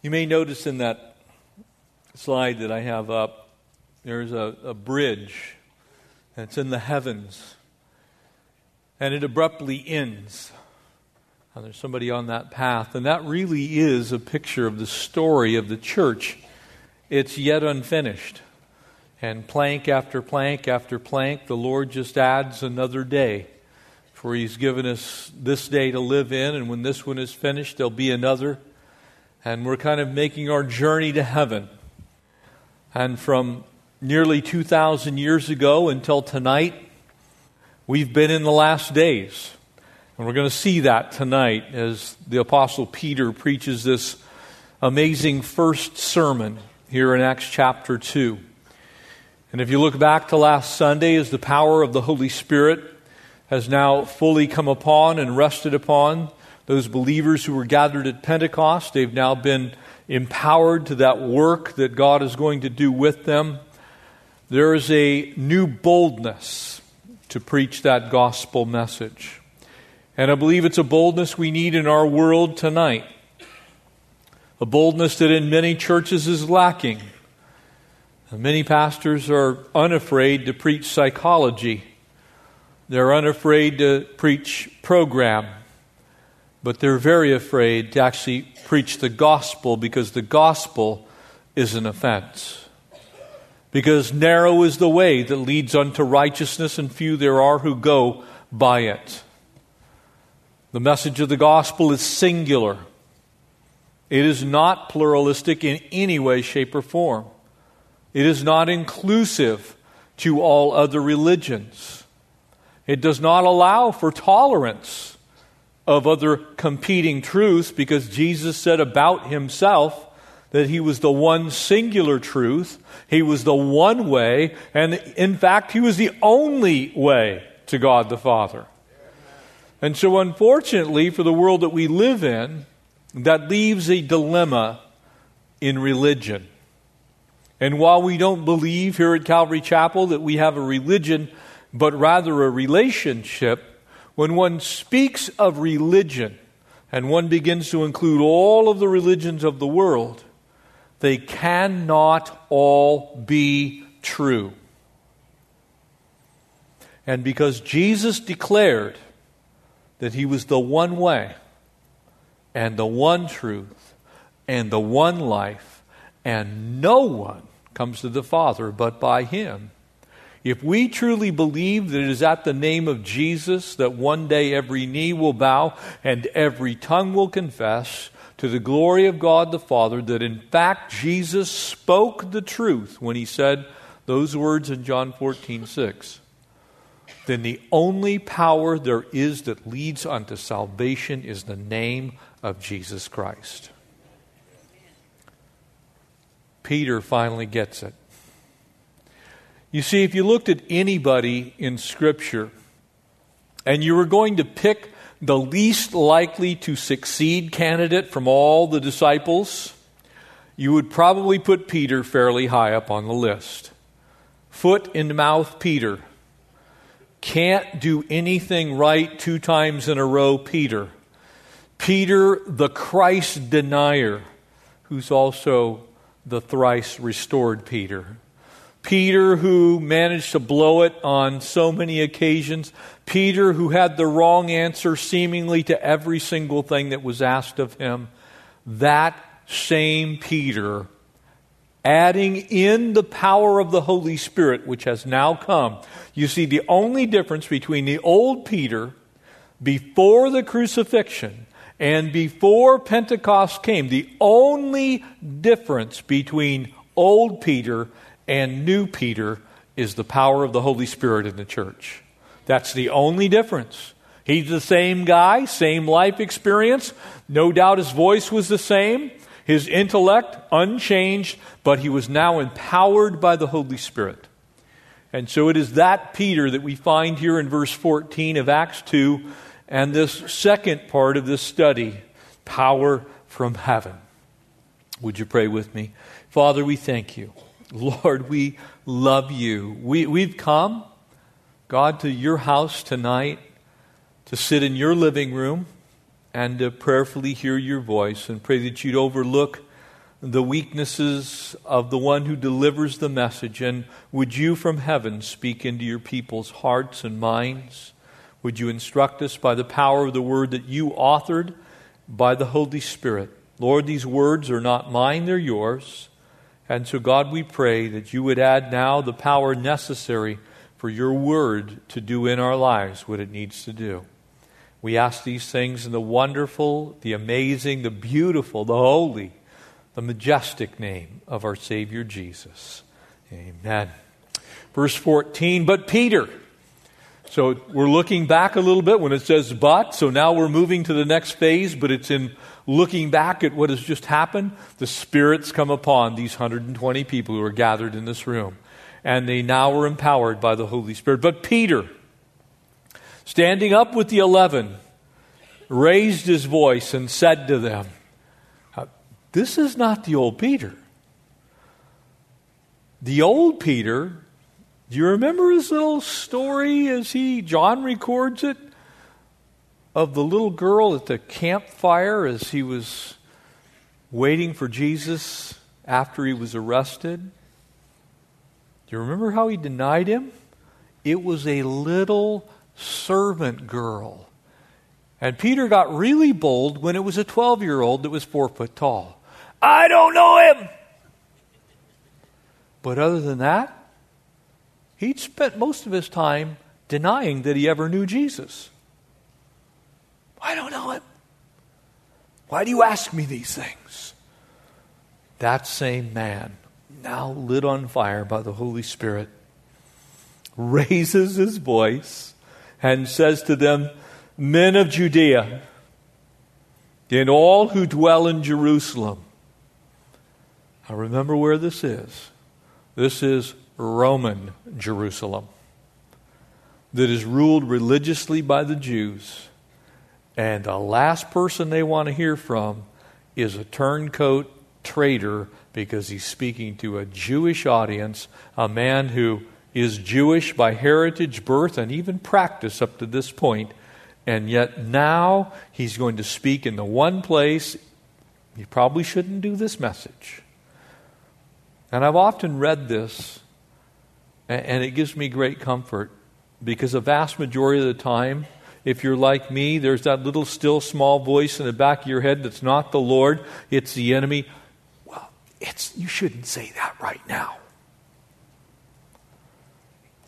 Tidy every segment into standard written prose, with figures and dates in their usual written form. You may notice in that slide that I have up, there's a bridge that's in the heavens, and it abruptly ends. Now, there's somebody on that path, and that really is a picture of the story of the church. It's yet unfinished. And plank after plank after plank, the Lord just adds another day. For He's given us this day to live in, and when this one is finished, there'll be another. And we're kind of making our journey to heaven. And from nearly 2,000 years ago until tonight, we've been in the last days. And we're going to see that tonight as the Apostle Peter preaches this amazing first sermon here in Acts chapter 2. And if you look back to last Sunday, as the power of the Holy Spirit has now fully come upon and rested upon those believers who were gathered at Pentecost, they've now been empowered to that work that God is going to do with them. There is a new boldness to preach that gospel message. And I believe it's a boldness we need in our world tonight. A boldness that in many churches is lacking. Many pastors are unafraid to preach psychology. They're unafraid to preach program. But they're very afraid to actually preach the gospel, because the gospel is an offense. Because narrow is the way that leads unto righteousness, and few there are who go by it. The message of the gospel is singular. It is not pluralistic in any way, shape, or form. It is not inclusive to all other religions. It does not allow for tolerance of other competing truths, because Jesus said about Himself that He was the one singular truth, He was the one way, and in fact, He was the only way to God the Father. And so unfortunately, for the world that we live in, that leaves a dilemma in religion. And while we don't believe here at Calvary Chapel that we have a religion, but rather a relationship, when one speaks of religion and one begins to include all of the religions of the world, they cannot all be true. And because Jesus declared that He was the one way and the one truth and the one life, and no one comes to the Father but by Him. If we truly believe that it is at the name of Jesus that one day every knee will bow and every tongue will confess to the glory of God the Father, that in fact Jesus spoke the truth when He said those words in John 14:6, then the only power there is that leads unto salvation is the name of Jesus Christ. Peter finally gets it. You see, if you looked at anybody in Scripture and you were going to pick the least likely to succeed candidate from all the disciples, you would probably put Peter fairly high up on the list. Foot in mouth, Peter. Can't do anything right 2 times in a row, Peter. Peter, the Christ denier, who's also the thrice restored Peter. Peter who managed to blow it on so many occasions. Peter who had the wrong answer seemingly to every single thing that was asked of him. That same Peter, adding in the power of the Holy Spirit, which has now come. You see, the only difference between the old Peter before the crucifixion and before Pentecost came, the only difference between old Peter and new Peter is the power of the Holy Spirit in the church. That's the only difference. He's the same guy, same life experience. No doubt his voice was the same, his intellect unchanged, but he was now empowered by the Holy Spirit. And so it is that Peter that we find here in verse 14 of Acts 2, and this second part of this study, power from heaven. Would you pray with me? Father, we thank You. Lord, we love You. We've come, God, to Your house tonight to sit in Your living room and to prayerfully hear Your voice, and pray that You'd overlook the weaknesses of the one who delivers the message. And would you from heaven speak into your people's hearts and minds? Would you instruct us by the power of the word that you authored by the Holy Spirit? Lord, these words are not mine, they're yours. And so, God, we pray that you would add now the power necessary for your word to do in our lives what it needs to do. We ask these things in the wonderful, the amazing, the beautiful, the holy, the majestic name of our Savior Jesus. Amen. Verse 14, but Peter. So we're looking back a little bit when it says but. So now we're moving to the next phase, but it's in looking back at what has just happened. The Spirit's come upon these 120 people who are gathered in this room. And they now are empowered by the Holy Spirit. But Peter, standing up with the 11, raised his voice and said to them, this is not the old Peter. The old Peter... Do you remember his little story as John records it, of the little girl at the campfire as he was waiting for Jesus after he was arrested? Do you remember how he denied him? It was a little servant girl. And Peter got really bold when it was a 12-year-old that was 4 foot tall. I don't know him! But other than that, he'd spent most of his time denying that he ever knew Jesus. I don't know him. Why do you ask me these things? That same man, now lit on fire by the Holy Spirit, raises his voice and says to them, men of Judea, and all who dwell in Jerusalem. Now remember where this is. This is Roman Jerusalem that is ruled religiously by the Jews, and the last person they want to hear from is a turncoat traitor, because he's speaking to a Jewish audience, a man who is Jewish by heritage, birth, and even practice up to this point, and yet now he's going to speak in the one place. You probably shouldn't do this message. And I've often read this, and it gives me great comfort, because a vast majority of the time, if you're like me, there's that little still small voice in the back of your head that's not the Lord, it's the enemy. Well, you shouldn't say that right now.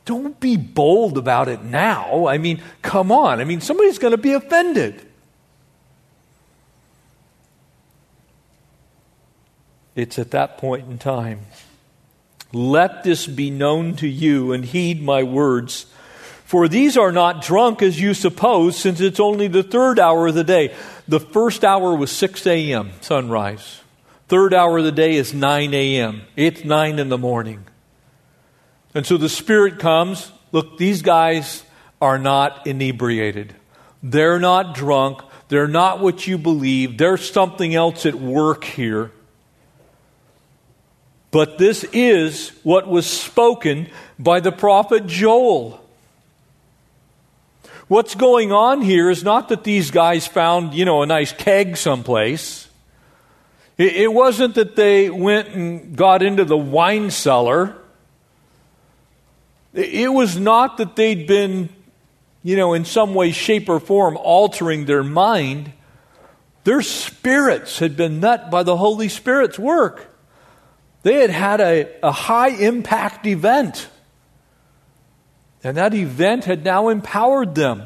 Don't be bold about it now. I mean, come on. I mean, somebody's going to be offended. It's at that point in time. Let this be known to you, and heed my words. For these are not drunk as you suppose, since it's only the third hour of the day. The first hour was 6 a.m., sunrise. Third hour of the day is 9 a.m. It's 9 in the morning. And so the Spirit comes. Look, these guys are not inebriated. They're not drunk. They're not what you believe. There's something else at work here. But this is what was spoken by the prophet Joel. What's going on here is not that these guys found, a nice keg someplace. It wasn't that they went and got into the wine cellar. It was not that they'd been, in some way, shape, or form altering their mind. Their spirits had been nut by the Holy Spirit's work. They had a high-impact event. And that event had now empowered them.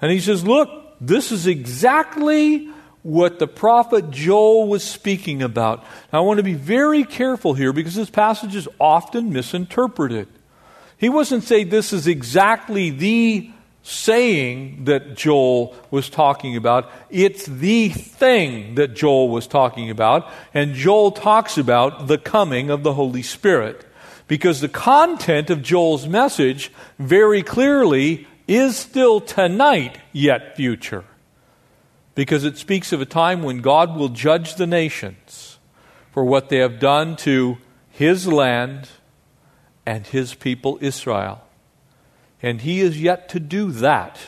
And he says, look, this is exactly what the prophet Joel was speaking about. Now, I want to be very careful here, because this passage is often misinterpreted. He wasn't saying this is exactly the saying that Joel was talking about. It's the thing that Joel was talking about. And Joel talks about the coming of the Holy Spirit, because the content of Joel's message very clearly is still tonight, yet future, because it speaks of a time when God will judge the nations for what they have done to his land and his people Israel. And he is yet to do that.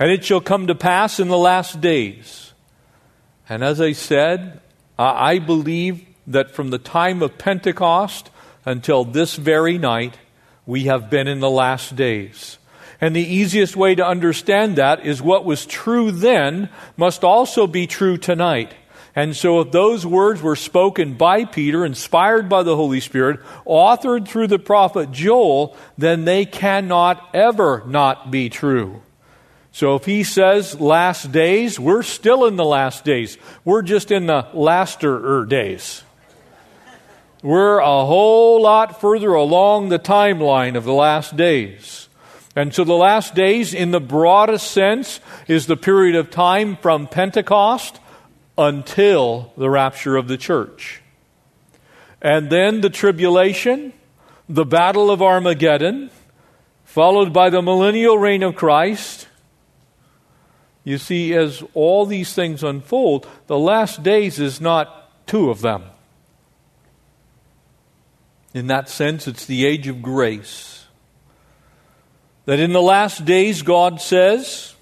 And it shall come to pass in the last days And as I said, I believe that from the time of Pentecost until this very night, we have been in the last days. And the easiest way to understand that is what was true then must also be true tonight. And so if those words were spoken by Peter, inspired by the Holy Spirit, authored through the prophet Joel, then they cannot ever not be true. So if he says last days, we're still in the last days. We're just in the laster days. We're a whole lot further along the timeline of the last days. And so the last days, in the broadest sense, is the period of time from Pentecost until the rapture of the church. And then the tribulation, the battle of Armageddon, followed by the millennial reign of Christ. You see, as all these things unfold, the last days is not two of them. In that sense, it's the age of grace. That in the last days, God says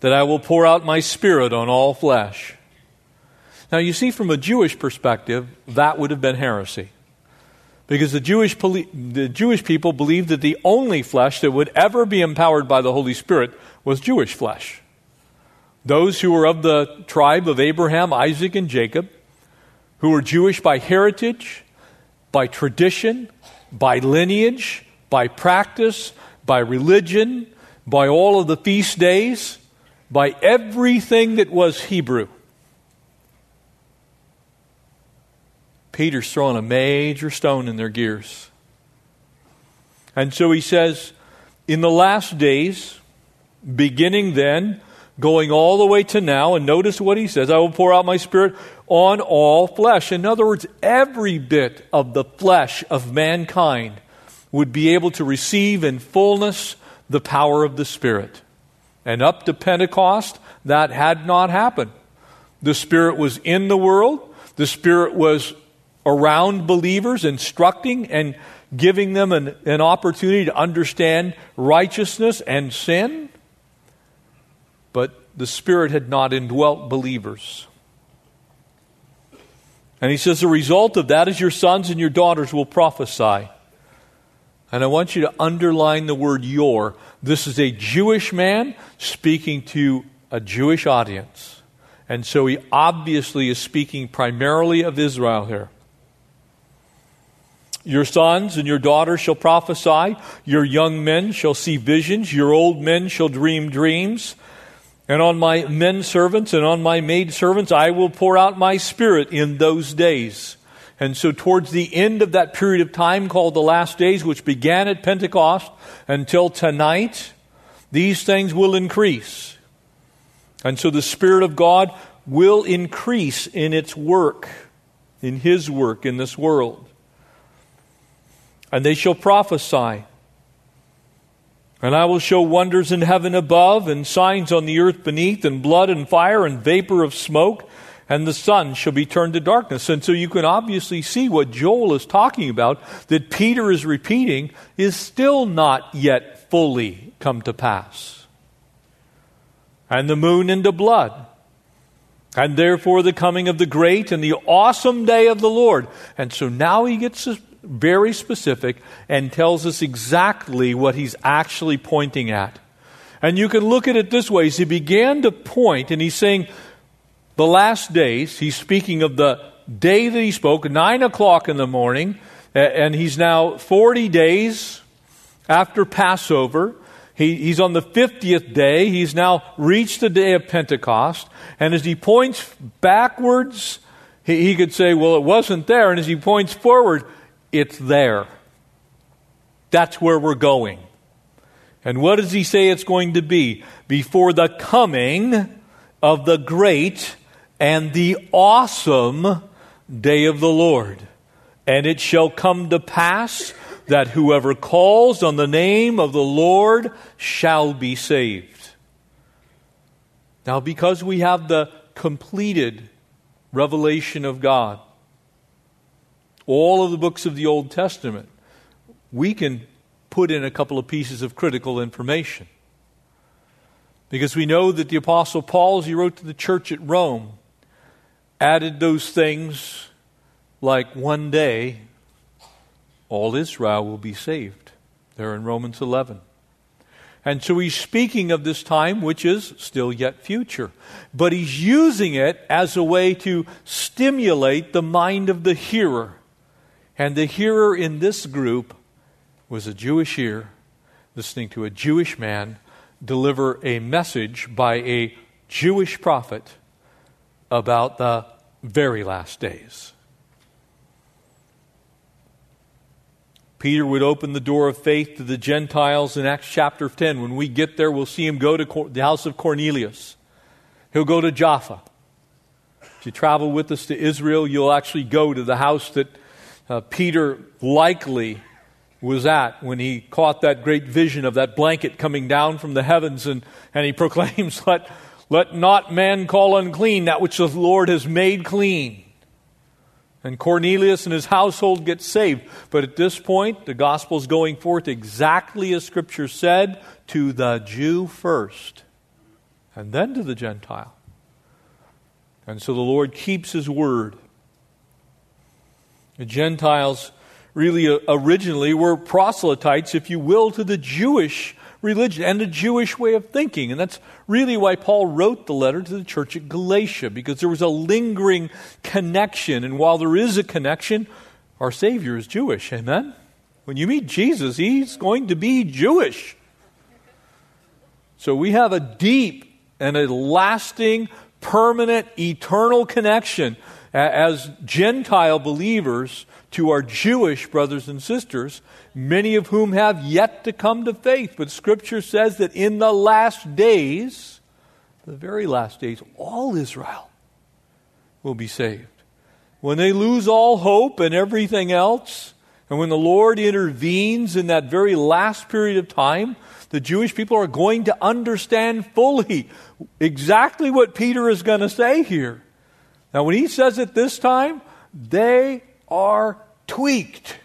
that I will pour out my Spirit on all flesh. Now, you see, from a Jewish perspective, that would have been heresy. Because the Jewish people believed that the only flesh that would ever be empowered by the Holy Spirit was Jewish flesh. Those who were of the tribe of Abraham, Isaac, and Jacob, who were Jewish by heritage, by tradition, by lineage, by practice, by religion, by all of the feast days, by everything that was Hebrew. Peter's throwing a major stone in their gears. And so he says, in the last days, beginning then, going all the way to now, and notice what he says, I will pour out my Spirit on all flesh. In other words, every bit of the flesh of mankind would be able to receive in fullness the power of the Spirit. And up to Pentecost, that had not happened. The Spirit was in the world. The Spirit was around believers, instructing and giving them an opportunity to understand righteousness and sin. But the Spirit had not indwelt believers. And he says, the result of that is your sons and your daughters will prophesy. And I want you to underline the word your. This is a Jewish man speaking to a Jewish audience. And so he obviously is speaking primarily of Israel here. Your sons and your daughters shall prophesy. Your young men shall see visions. Your old men shall dream dreams. And on my men servants and on my maid servants, I will pour out my Spirit in those days. And so towards the end of that period of time called the last days, which began at Pentecost until tonight, these things will increase. And so the Spirit of God will increase in its work, in His work in this world. And they shall prophesy. And I will show wonders in heaven above and signs on the earth beneath and blood and fire and vapor of smoke, and the sun shall be turned to darkness. And so you can obviously see what Joel is talking about, that Peter is repeating, is still not yet fully come to pass. And the moon into blood. And therefore the coming of the great and the awesome day of the Lord. And so now he gets very specific and tells us exactly what he's actually pointing at. And you can look at it this way. As he began to point, and he's saying the last days, he's speaking of the day that he spoke, 9 o'clock in the morning, and he's now 40 days after Passover. He's on the 50th day. He's now reached the day of Pentecost. And as he points backwards, he could say, well, it wasn't there. And as he points forward, it's there. That's where we're going. And what does he say it's going to be? Before the coming of the great and the awesome day of the Lord. And it shall come to pass that whoever calls on the name of the Lord shall be saved. Now, because we have the completed revelation of God, all of the books of the Old Testament, we can put in a couple of pieces of critical information. Because we know that the Apostle Paul, as he wrote to the church at Rome, added those things like one day all Israel will be saved. They're in Romans 11. And so he's speaking of this time, which is still yet future. But he's using it as a way to stimulate the mind of the hearer. And the hearer in this group was a Jewish ear, listening to a Jewish man deliver a message by a Jewish prophet about the very last days. Peter would open the door of faith to the Gentiles in Acts chapter 10. When we get there, we'll see him go to the house of Cornelius. He'll go to Jaffa. If you travel with us to Israel, you'll actually go to the house that Peter likely was at when he caught that great vision of that blanket coming down from the heavens, and he proclaims, let not man call unclean that which the Lord has made clean. And Cornelius and his household get saved. But at this point, the gospel is going forth exactly as Scripture said, to the Jew first, and then to the Gentile. And so the Lord keeps His word. The Gentiles really originally were proselytes, if you will, to the Jewish religion and the Jewish way of thinking. And that's really why Paul wrote the letter to the church at Galatia, because there was a lingering connection. And while there is a connection, our Savior is Jewish. Amen? When you meet Jesus, He's going to be Jewish. So we have a deep and a lasting, permanent, eternal connection as Gentile believers to our Jewish brothers and sisters, many of whom have yet to come to faith. But Scripture says that in the last days, the very last days, all Israel will be saved. When they lose all hope and everything else, and when the Lord intervenes in that very last period of time, the Jewish people are going to understand fully exactly what Peter is going to say here. Now, when he says it this time, they are tweaked.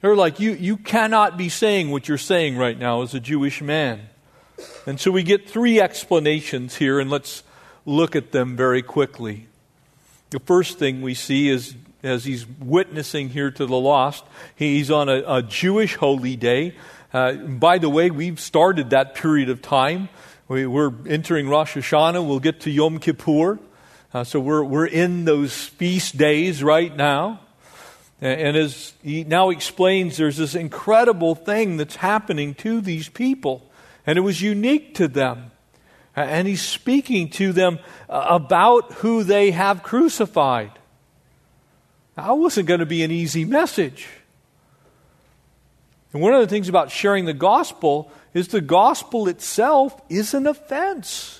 They're like, you cannot be saying what you're saying right now as a Jewish man. And so we get three explanations here, and let's look at them very quickly. The first thing we see is, as he's witnessing here to the lost, he's on a Jewish holy day. By the way, we've started that period of time. We're entering Rosh Hashanah. We'll get to Yom Kippur. So we're in those feast days right now. And as he now explains, there's this incredible thing that's happening to these people. And it was unique to them. And he's speaking to them about who they have crucified. That wasn't going to be an easy message. And one of the things about sharing the gospel is the gospel itself is an offense.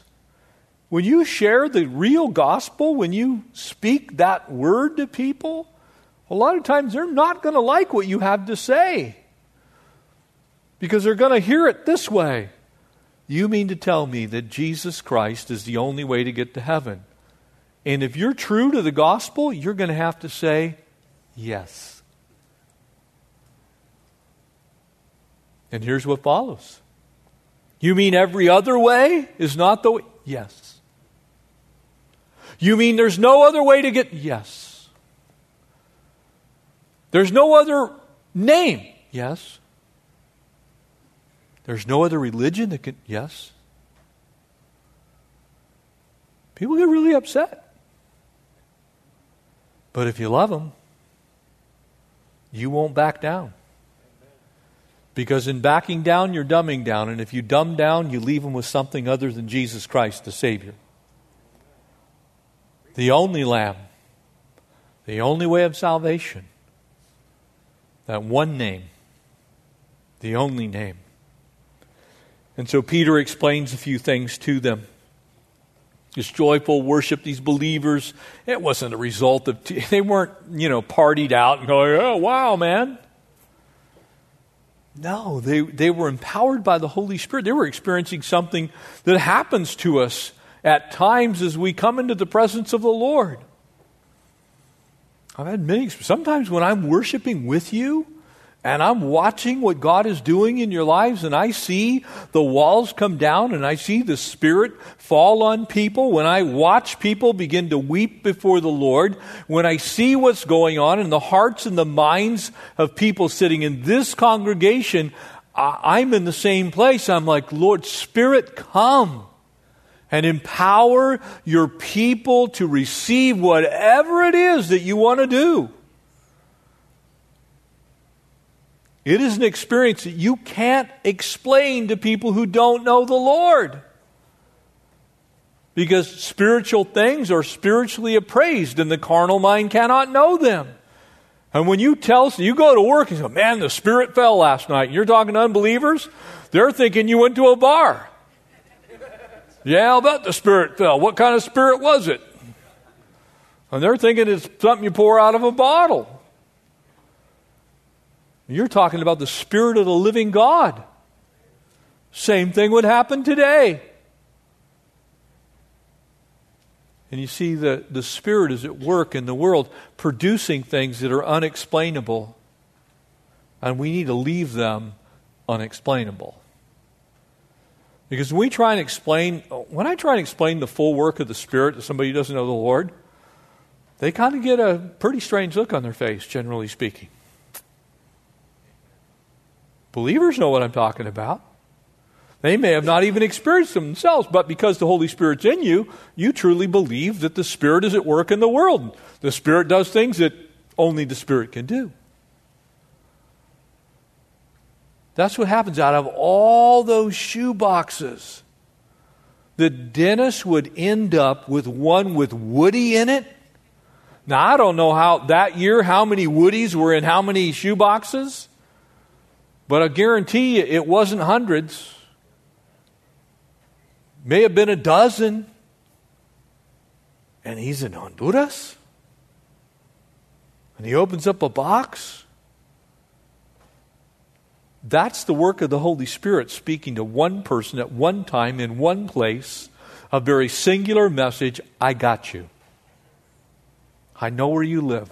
When you share the real gospel, when you speak that word to people, a lot of times they're not going to like what you have to say, because they're going to hear it this way. You mean to tell me that Jesus Christ is the only way to get to heaven? And if you're true to the gospel, you're going to have to say yes. And here's what follows. You mean every other way is not the way? Yes. You mean there's no other way to get... Yes. There's no other name. Yes. There's no other religion that can... Yes. People get really upset. But if you love them, you won't back down. Because in backing down, you're dumbing down. And if you dumb down, you leave them with something other than Jesus Christ, the Savior. The only Lamb, the only way of salvation, that one name, the only name. And so Peter explains a few things to them. This joyful worship, these believers, it wasn't a result of, they weren't, partied out and going, oh, wow, man. No, they were empowered by the Holy Spirit. They were experiencing something that happens to us at times as we come into the presence of the Lord. I've had many experiences. Sometimes when I'm worshiping with you, And I'm watching what God is doing in your lives, and I see the walls come down, and I see the Spirit fall on people. When I watch people begin to weep before the Lord, when I see what's going on in the hearts and the minds of people sitting in this congregation, I'm in the same place. I'm like, Lord, Spirit, come and empower your people to receive whatever it is that you want to do. It is an experience that you can't explain to people who don't know the Lord, because spiritual things are spiritually appraised and the carnal mind cannot know them. And when you tell, you go to work and say, man, the Spirit fell last night. You're talking to unbelievers, they're thinking you went to a bar. Yeah, I'll bet the Spirit fell. What kind of Spirit was it? And they're thinking it's something you pour out of a bottle. You're talking about the Spirit of the living God. Same thing would happen today. And you see the Spirit is at work in the world, producing things that are unexplainable. And we need to leave them unexplainable. Because when I try and explain the full work of the Spirit to somebody who doesn't know the Lord, they kind of get a pretty strange look on their face, generally speaking. Believers know what I'm talking about. They may have not even experienced them themselves, but because the Holy Spirit's in you, you truly believe that the Spirit is at work in the world. The Spirit does things that only the Spirit can do. That's what happens out of all those shoe boxes. The dentist would end up with one with Woody in it. Now, I don't know how that year how many Woodies were in how many shoe boxes. But I guarantee you, it wasn't hundreds. May have been a dozen. And he's in Honduras. And he opens up a box. That's the work of the Holy Spirit speaking to one person at one time in one place. A very singular message, I got you. I know where you live.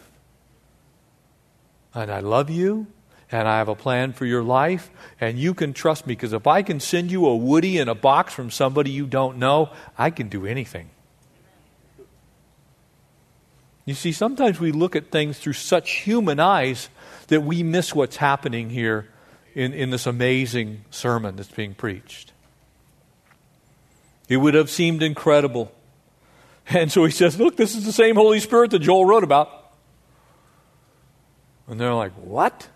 And I love you. And I have a plan for your life, and you can trust me, because if I can send you a Woody in a box from somebody you don't know, I can do anything. You see, sometimes we look at things through such human eyes that we miss what's happening here in this amazing sermon that's being preached. It would have seemed incredible. And so he says, look, this is the same Holy Spirit that Joel wrote about. And they're like, what?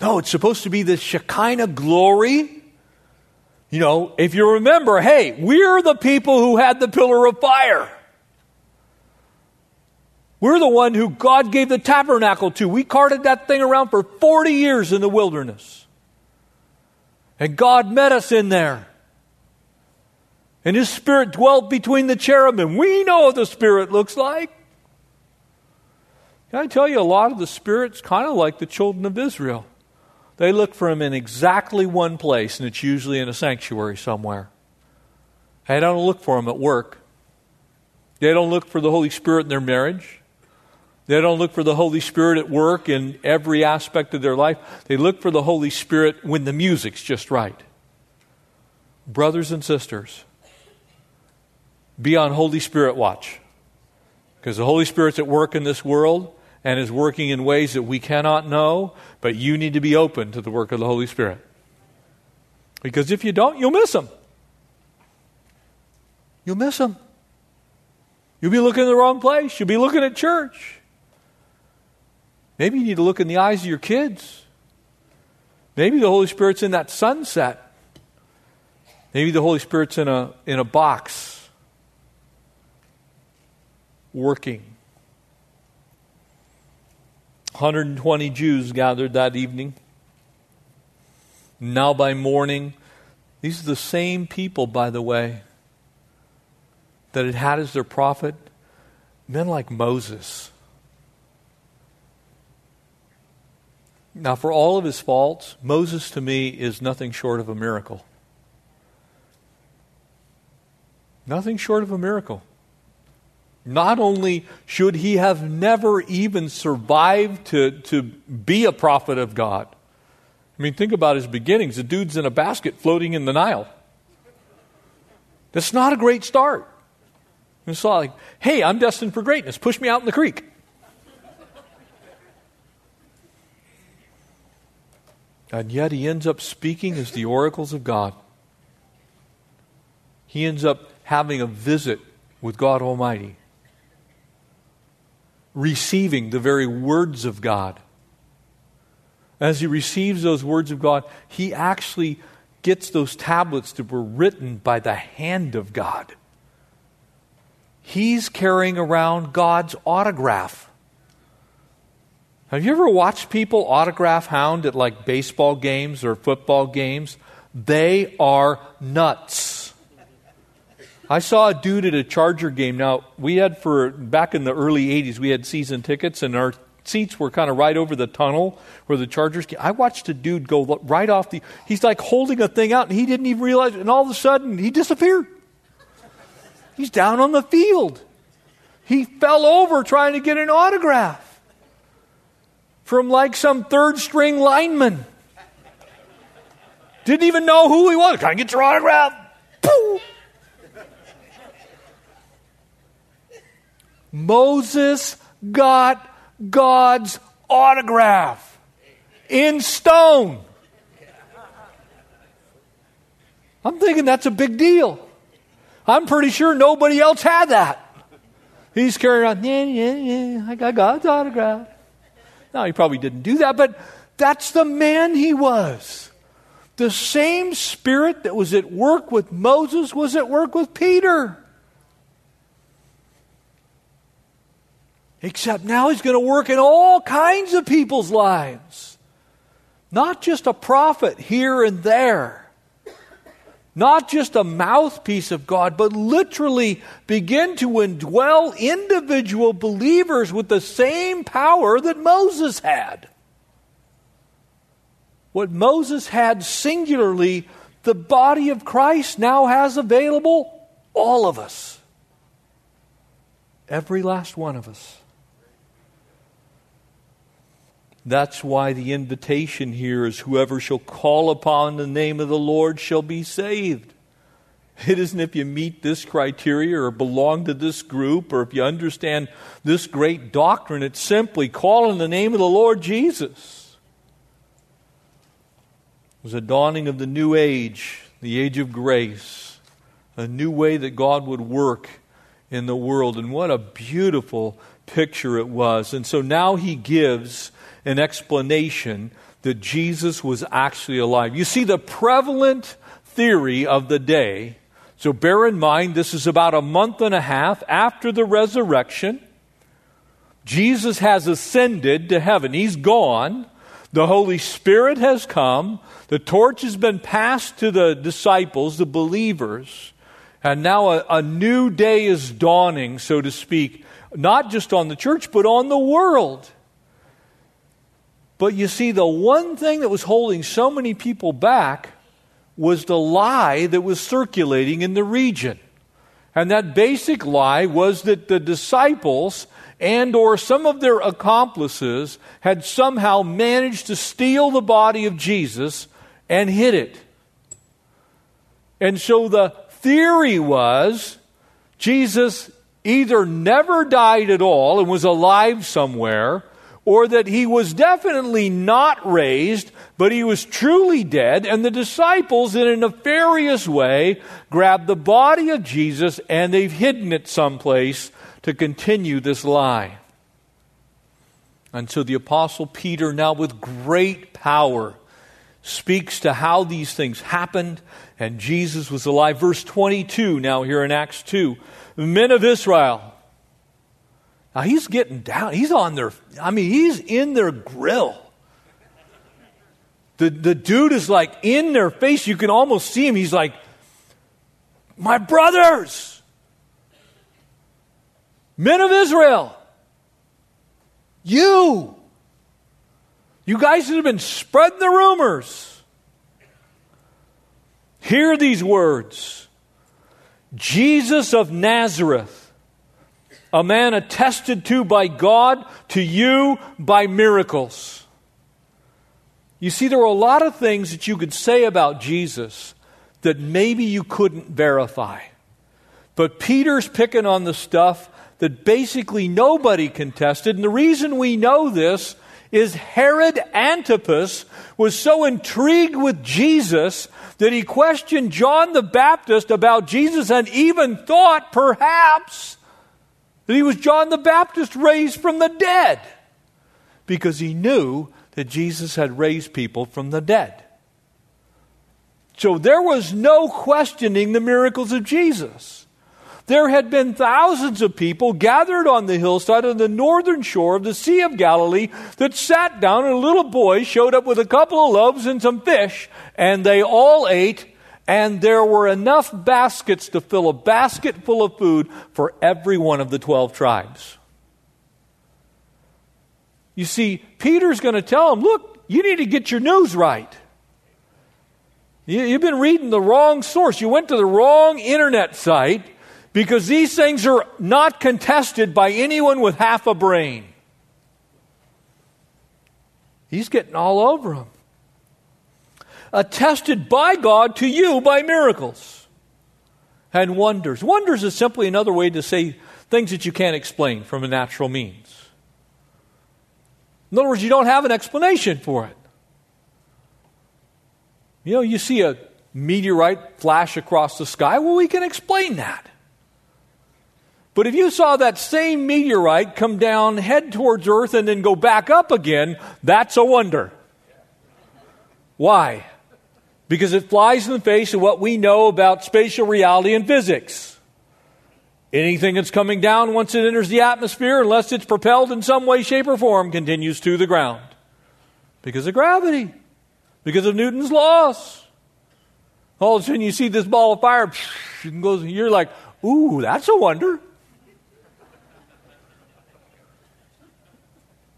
No, it's supposed to be the Shekinah glory. You know, if you remember, hey, we're the people who had the pillar of fire. We're the one who God gave the tabernacle to. We carted that thing around for 40 years in the wilderness. And God met us in there. And His Spirit dwelt between the cherubim. We know what the Spirit looks like. Can I tell you, a lot of the Spirit's kind of like the children of Israel. They look for him in exactly one place, and it's usually in a sanctuary somewhere. They don't look for him at work. They don't look for the Holy Spirit in their marriage. They don't look for the Holy Spirit at work in every aspect of their life. They look for the Holy Spirit when the music's just right. Brothers and sisters, be on Holy Spirit watch, because the Holy Spirit's at work in this world, and is working in ways that we cannot know, but you need to be open to the work of the Holy Spirit. Because if you don't, you'll miss Him. You'll miss Him. You'll be looking in the wrong place. You'll be looking at church. Maybe you need to look in the eyes of your kids. Maybe the Holy Spirit's in that sunset. Maybe the Holy Spirit's in a box, working. 120 Jews gathered that evening. Now by morning, these are the same people, by the way, that had had as their prophet men like Moses. Now, for all of his faults, Moses to me is nothing short of a miracle. Nothing short of a miracle. Not only should he have never even survived to be a prophet of God. I mean, think about his beginnings. The dude's in a basket floating in the Nile. That's not a great start. It's not like, hey, I'm destined for greatness. Push me out in the creek. And yet he ends up speaking as the oracles of God. He ends up having a visit with God Almighty, receiving the very words of God. As he receives those words of God, he actually gets those tablets that were written by the hand of God. He's carrying around God's autograph. Have you ever watched people autograph hound at like baseball games or football games? They are nuts. I saw a dude at a Charger game. Now, we had back in the early 80s, we had season tickets, and our seats were kind of right over the tunnel where the Chargers came. I watched a dude go right off he's like holding a thing out, and he didn't even realize it, and all of a sudden, he disappeared. He's down on the field. He fell over trying to get an autograph from like some third-string lineman. Didn't even know who he was. Can I get your autograph? Poof! Moses got God's autograph in stone. I'm thinking that's a big deal. I'm pretty sure nobody else had that. He's carrying around, I got God's autograph. No, he probably didn't do that, but that's the man he was. The same spirit that was at work with Moses was at work with Peter. Except now he's going to work in all kinds of people's lives. Not just a prophet here and there. Not just a mouthpiece of God, but literally begin to indwell individual believers with the same power that Moses had. What Moses had singularly, the body of Christ now has available all of us. Every last one of us. That's why the invitation here is whoever shall call upon the name of the Lord shall be saved. It isn't if you meet this criteria or belong to this group or if you understand this great doctrine. It's simply call on the name of the Lord Jesus. It was a dawning of the new age, the age of grace, a new way that God would work in the world. And what a beautiful picture it was. And so now he gives an explanation that Jesus was actually alive. You see, the prevalent theory of the day, so bear in mind this is about a month and a half after the resurrection. Jesus has ascended to heaven. He's gone. The Holy Spirit has come. The torch has been passed to the disciples, the believers. And now a new day is dawning, so to speak, not just on the church, but on the world. But you see, the one thing that was holding so many people back was the lie that was circulating in the region. And that basic lie was that the disciples and or some of their accomplices had somehow managed to steal the body of Jesus and hid it. And so the theory was Jesus either never died at all and was alive somewhere, or that he was definitely not raised, but he was truly dead, and the disciples, in a nefarious way, grabbed the body of Jesus and they've hidden it someplace to continue this lie. And so the Apostle Peter, now with great power, speaks to how these things happened and Jesus was alive. Verse 22 now here in Acts 2. Men of Israel. Now he's getting down. He's on their, he's in their grill. The dude is like in their face. You can almost see him. He's like, my brothers, men of Israel, you guys that have been spreading the rumors, hear these words. Jesus of Nazareth, a man attested to by God, to you by miracles. You see, there were a lot of things that you could say about Jesus that maybe you couldn't verify. But Peter's picking on the stuff that basically nobody contested. And the reason we know this is Herod Antipas was so intrigued with Jesus that he questioned John the Baptist about Jesus and even thought, perhaps, that he was John the Baptist raised from the dead, because he knew that Jesus had raised people from the dead. So there was no questioning the miracles of Jesus. There had been thousands of people gathered on the hillside on the northern shore of the Sea of Galilee that sat down, and a little boy showed up with a couple of loaves and some fish, and they all ate, and there were enough baskets to fill a basket full of food for every one of the 12 tribes. You see, Peter's going to tell them, look, you need to get your news right. You've been reading the wrong source. You went to the wrong internet site, because these things are not contested by anyone with half a brain. He's getting all over them. Attested by God to you by miracles and wonders. Wonders is simply another way to say things that you can't explain from a natural means. In other words, you don't have an explanation for it. You know, you see a meteorite flash across the sky. Well, we can explain that. But if you saw that same meteorite come down, head towards Earth, and then go back up again, that's a wonder. Why? Because it flies in the face of what we know about spatial reality and physics. Anything that's coming down, once it enters the atmosphere, unless it's propelled in some way, shape, or form, continues to the ground. Because of gravity. Because of Newton's laws. All of a sudden you see this ball of fire, and goes, you're like, ooh, that's a wonder.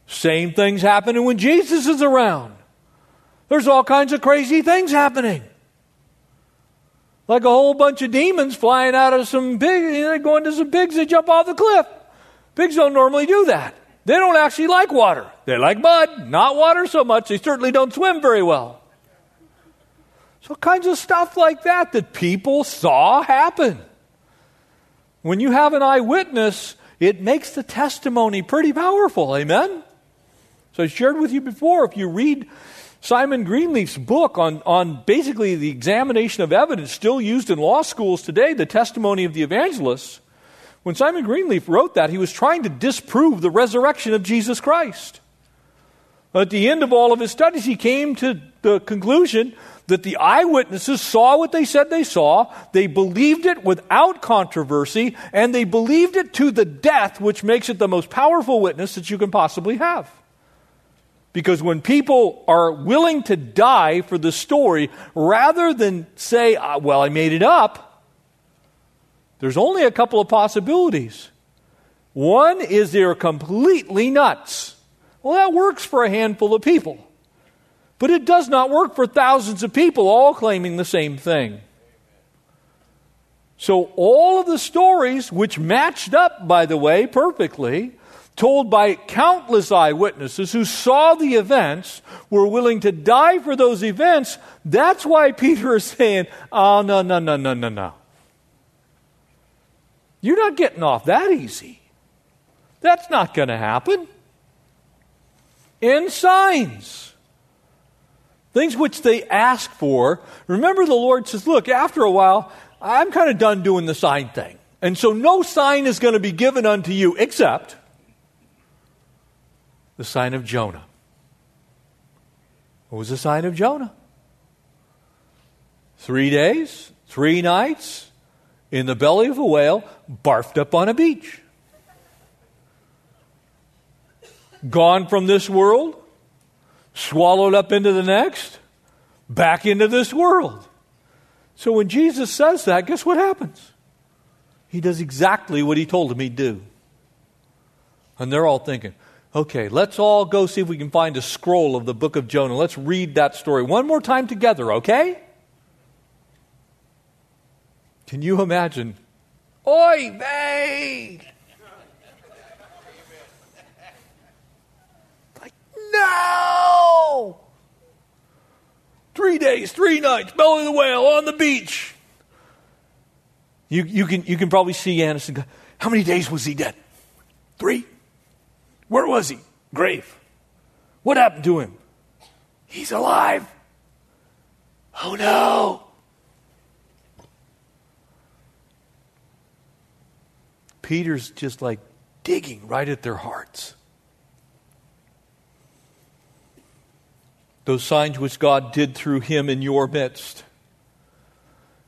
Same thing's happening when Jesus is around. There's all kinds of crazy things happening. Like a whole bunch of demons flying out of some pigs, going to some pigs that jump off the cliff. Pigs don't normally do that. They don't actually like water. They like mud, not water so much. They certainly don't swim very well. So kinds of stuff like that that people saw happen. When you have an eyewitness, it makes the testimony pretty powerful. Amen? So I shared with you before, if you read Simon Greenleaf's book on basically the examination of evidence still used in law schools today, The Testimony of the Evangelists, when Simon Greenleaf wrote that, he was trying to disprove the resurrection of Jesus Christ. At the end of all of his studies, he came to the conclusion that the eyewitnesses saw what they said they saw, they believed it without controversy, and they believed it to the death, which makes it the most powerful witness that you can possibly have. Because when people are willing to die for the story, rather than say, well, I made it up, there's only a couple of possibilities. One is they're completely nuts. Well, that works for a handful of people. But it does not work for thousands of people all claiming the same thing. So all of the stories, which matched up, by the way, perfectly, told by countless eyewitnesses who saw the events, were willing to die for those events. That's why Peter is saying, oh, no. You're not getting off that easy. That's not going to happen. In signs. Things which they ask for. Remember, the Lord says, look, after a while, I'm kind of done doing the sign thing. And so no sign is going to be given unto you except the sign of Jonah. What was the sign of Jonah? 3 days, 3 nights, in the belly of a whale, barfed up on a beach. Gone from this world, swallowed up into the next, back into this world. So when Jesus says that, guess what happens? He does exactly what he told him he'd do. And they're all thinking, okay, let's all go see if we can find a scroll of the book of Jonah. Let's read that story one more time together, okay? Can you imagine? Oy vey! 3 days, 3 nights, belly of the whale, on the beach. You can probably see Annas and go, how many days was he dead? 3? Where was he? Grave. What happened to him? He's alive. Oh no. Peter's just like digging right at their hearts. Those signs which God did through him in your midst.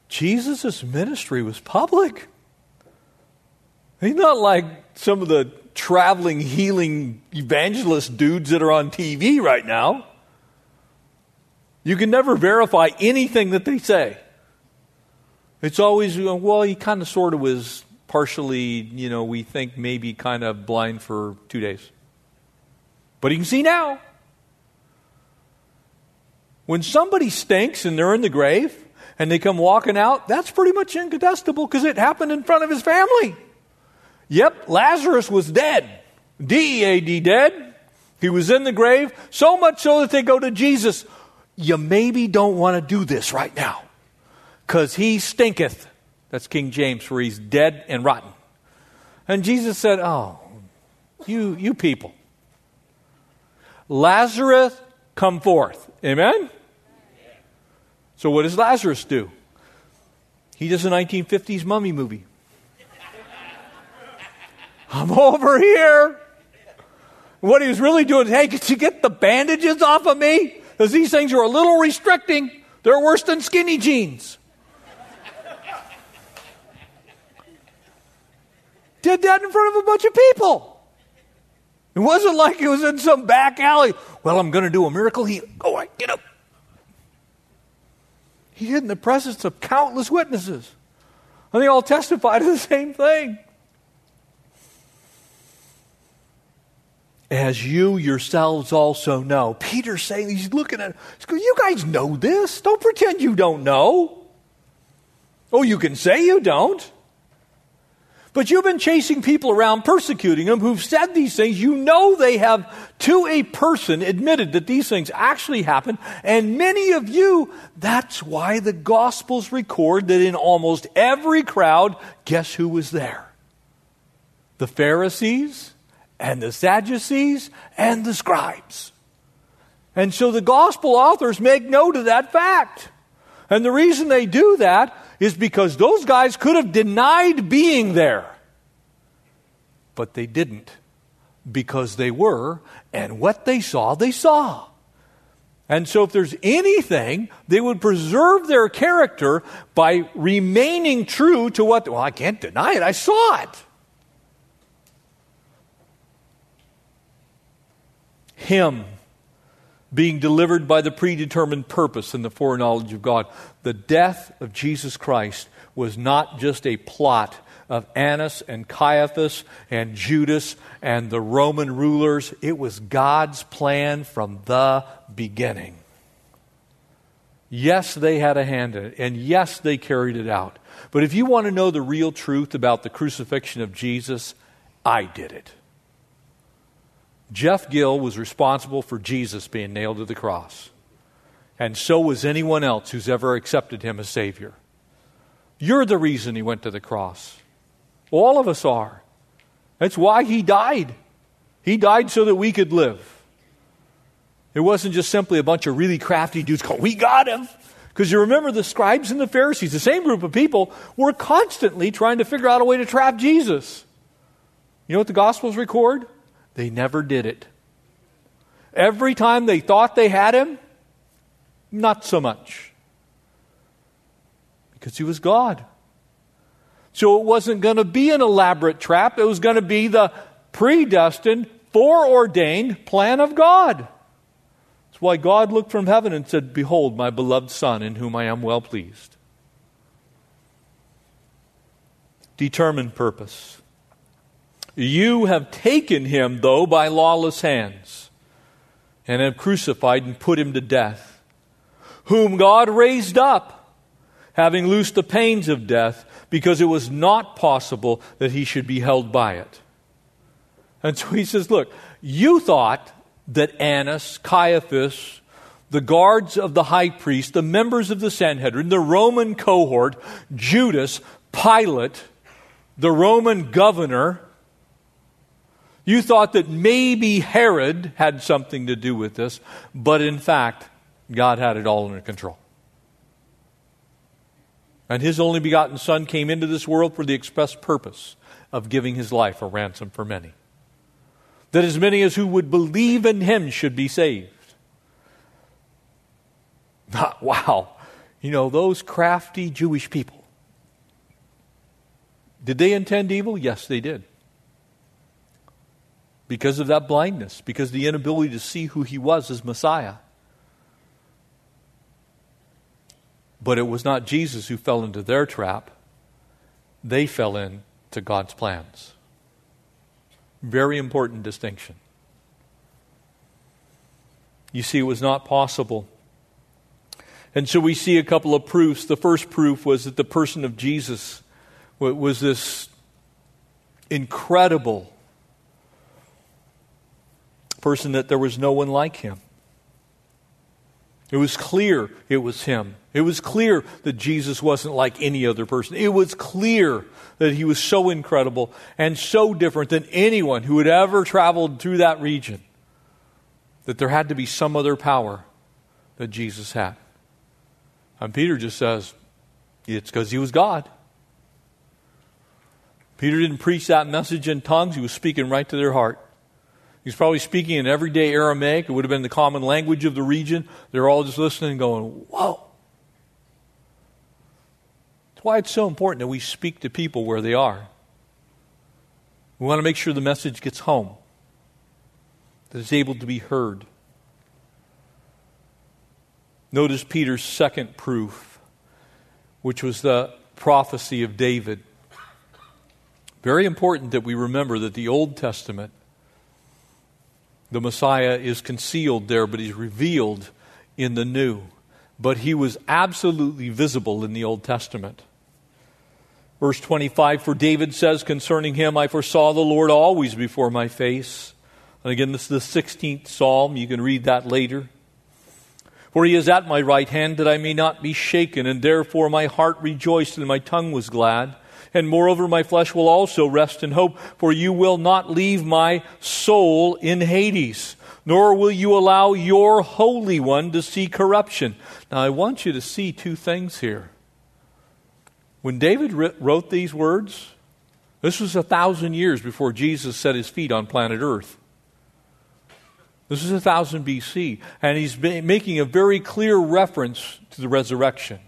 Jesus' ministry was public. He's not like some of the traveling, healing evangelist dudes that are on TV right now. You can never verify anything that they say. It's always, well, he kind of sort of was partially, we think maybe kind of blind for 2 days. But he can see now. When somebody stinks and they're in the grave and they come walking out, that's pretty much incontestable because it happened in front of his family. Yep, Lazarus was dead. D-E-A-D, dead. He was in the grave, so much so that they go to Jesus. You maybe don't want to do this right now because he stinketh. That's King James for he's dead and rotten. And Jesus said, oh, you people. Lazarus, come forth. Amen? So what does Lazarus do? He does a 1950s mummy movie. I'm over here. What he was really doing is, hey, could you get the bandages off of me? Because these things are a little restricting. They're worse than skinny jeans. Did that in front of a bunch of people. It wasn't like it was in some back alley. Well, I'm going to do a miracle. All right, get up. He did in the presence of countless witnesses. And they all testified to the same thing. As you yourselves also know. Peter's saying, he's looking at, he's going, you guys know this. Don't pretend you don't know. Oh, you can say you don't. But you've been chasing people around, persecuting them, who've said these things. You know they have, to a person, admitted that these things actually happened. And many of you, that's why the Gospels record that in almost every crowd, guess who was there? The Pharisees and the Sadducees and the scribes. And so the Gospel authors make note of that fact. And the reason they do that is because those guys could have denied being there. But they didn't, because they were, and what they saw. And so if there's anything, they would preserve their character by remaining true to what, well, I can't deny it, I saw it. Him being delivered by the predetermined purpose and the foreknowledge of God. The death of Jesus Christ was not just a plot of Annas and Caiaphas and Judas and the Roman rulers. It was God's plan from the beginning. Yes, they had a hand in it, and yes, they carried it out. But if you want to know the real truth about the crucifixion of Jesus, I did it. Jeff Gill was responsible for Jesus being nailed to the cross. And so was anyone else who's ever accepted him as Savior. You're the reason he went to the cross. All of us are. That's why he died. He died so that we could live. It wasn't just simply a bunch of really crafty dudes going, we got him. Because you remember the scribes and the Pharisees, the same group of people, were constantly trying to figure out a way to trap Jesus. You know what the Gospels record? They never did it. Every time they thought they had him, not so much. Because he was God. So it wasn't going to be an elaborate trap. It was going to be the predestined, foreordained plan of God. That's why God looked from heaven and said, behold, my beloved Son, in whom I am well pleased. Determined purpose. You have taken him, though, by lawless hands, and have crucified and put him to death, whom God raised up, having loosed the pains of death, because it was not possible that he should be held by it. And so he says, look, you thought that Annas, Caiaphas, the guards of the high priest, the members of the Sanhedrin, the Roman cohort, Judas, Pilate, the Roman governor. You thought that maybe Herod had something to do with this, but in fact, God had it all under control. And His only begotten Son came into this world for the express purpose of giving His life a ransom for many, that as many as who would believe in Him should be saved. Wow. You know, those crafty Jewish people, did they intend evil? Yes, they did. Because of that blindness, because of the inability to see who He was as Messiah. But it was not Jesus who fell into their trap. They fell into God's plans. Very important distinction. You see, it was not possible. And so we see a couple of proofs. The first proof was that the person of Jesus was this incredible person, that there was no one like Him. It was clear it was Him. It was clear that Jesus wasn't like any other person. It was clear that He was so incredible and so different than anyone who had ever traveled through that region, that there had to be some other power that Jesus had. And Peter just says, it's because He was God. Peter didn't preach that message in tongues. He was speaking right to their heart. He's probably speaking in everyday Aramaic. It would have been the common language of the region. They're all just listening and going, whoa. That's why it's so important that we speak to people where they are. We want to make sure the message gets home, that it's able to be heard. Notice Peter's second proof, which was the prophecy of David. Very important that we remember that the Old Testament, the Messiah is concealed there, but He's revealed in the New. But He was absolutely visible in the Old Testament. Verse 25, for David says concerning Him, I foresaw the Lord always before my face. And again, this is the 16th Psalm. You can read that later. For He is at my right hand, that I may not be shaken, and therefore my heart rejoiced and my tongue was glad. And moreover, my flesh will also rest in hope, for you will not leave my soul in Hades, nor will you allow your Holy One to see corruption. Now, I want you to see two things here. When David wrote these words, this was 1,000 years before Jesus set His feet on planet Earth. This is 1000 BC, and he's making a very clear reference to the resurrection.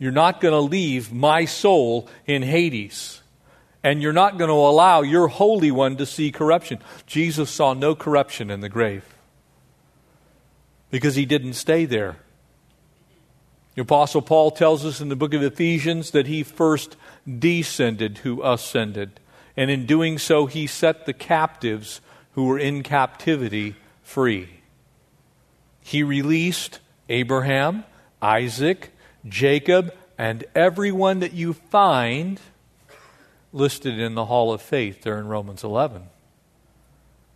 You're not going to leave my soul in Hades. And you're not going to allow your Holy One to see corruption. Jesus saw no corruption in the grave, because He didn't stay there. The Apostle Paul tells us in the book of Ephesians that He first descended who ascended. And in doing so, He set the captives who were in captivity free. He released Abraham, Isaac, Jacob, and everyone that you find listed in the Hall of Faith there in Romans 11.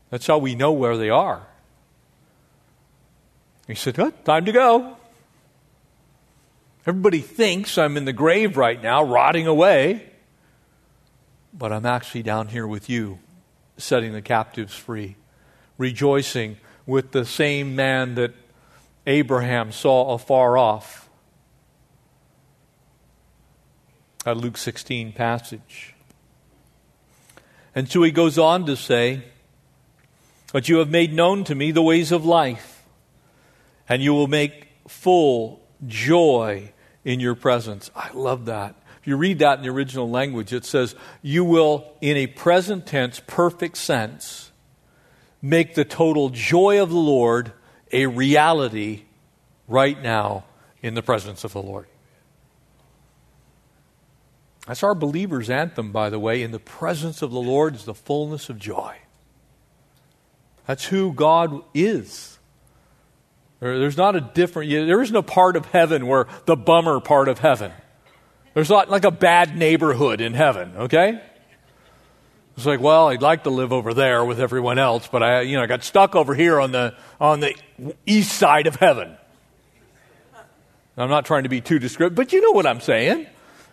That's how we know where they are. He said, oh, time to go. Everybody thinks I'm in the grave right now, rotting away, but I'm actually down here with you, setting the captives free, rejoicing with the same man that Abraham saw afar off. That Luke 16 passage. And so he goes on to say, but you have made known to me the ways of life, and you will make full joy in your presence. I love that. If you read that in the original language, it says, you will, in a present tense, perfect sense, make the total joy of the Lord a reality right now in the presence of the Lord. That's our believer's anthem, by the way. In the presence of the Lord is the fullness of joy. That's who God is. There's not a different, there isn't a part of heaven where the bummer part of heaven. There's not like a bad neighborhood in heaven, okay? It's like, well, I'd like to live over there with everyone else, but I got stuck over here on the east side of heaven. I'm not trying to be too descriptive, but you know what I'm saying.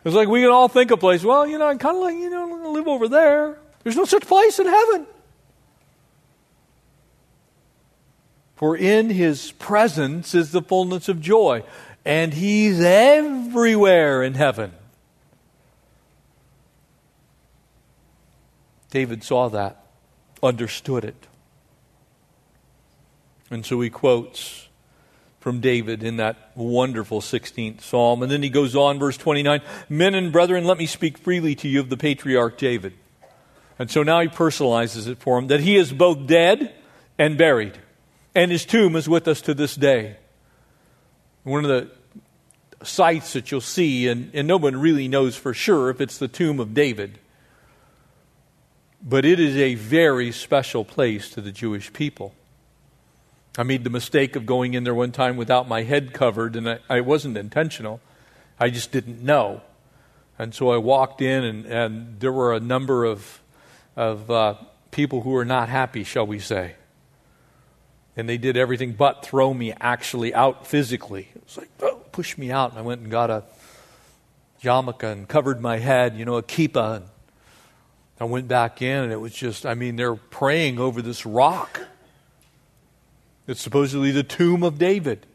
It's like we can all think of places, well, I kind of like, live over there. There's no such place in heaven. For in his presence is the fullness of joy, and he's everywhere in heaven. David saw that, understood it. And so he quotes from David in that wonderful 16th Psalm. And then he goes on, verse 29, "Men and brethren, let me speak freely to you of the patriarch David." And so now he personalizes it for him, that he is both dead and buried, and his tomb is with us to this day. One of the sites that you'll see, and no one really knows for sure if it's the tomb of David, but it is a very special place to the Jewish people. I made the mistake of going in there one time without my head covered, and I wasn't intentional. I just didn't know. And so I walked in, and there were a number of people who were not happy, shall we say. And they did everything but throw me actually out physically. It was like, oh, push me out. And I went and got a yarmulke and covered my head, a kippah. And I went back in, and it was just, they're praying over this rock. It's supposedly the tomb of David.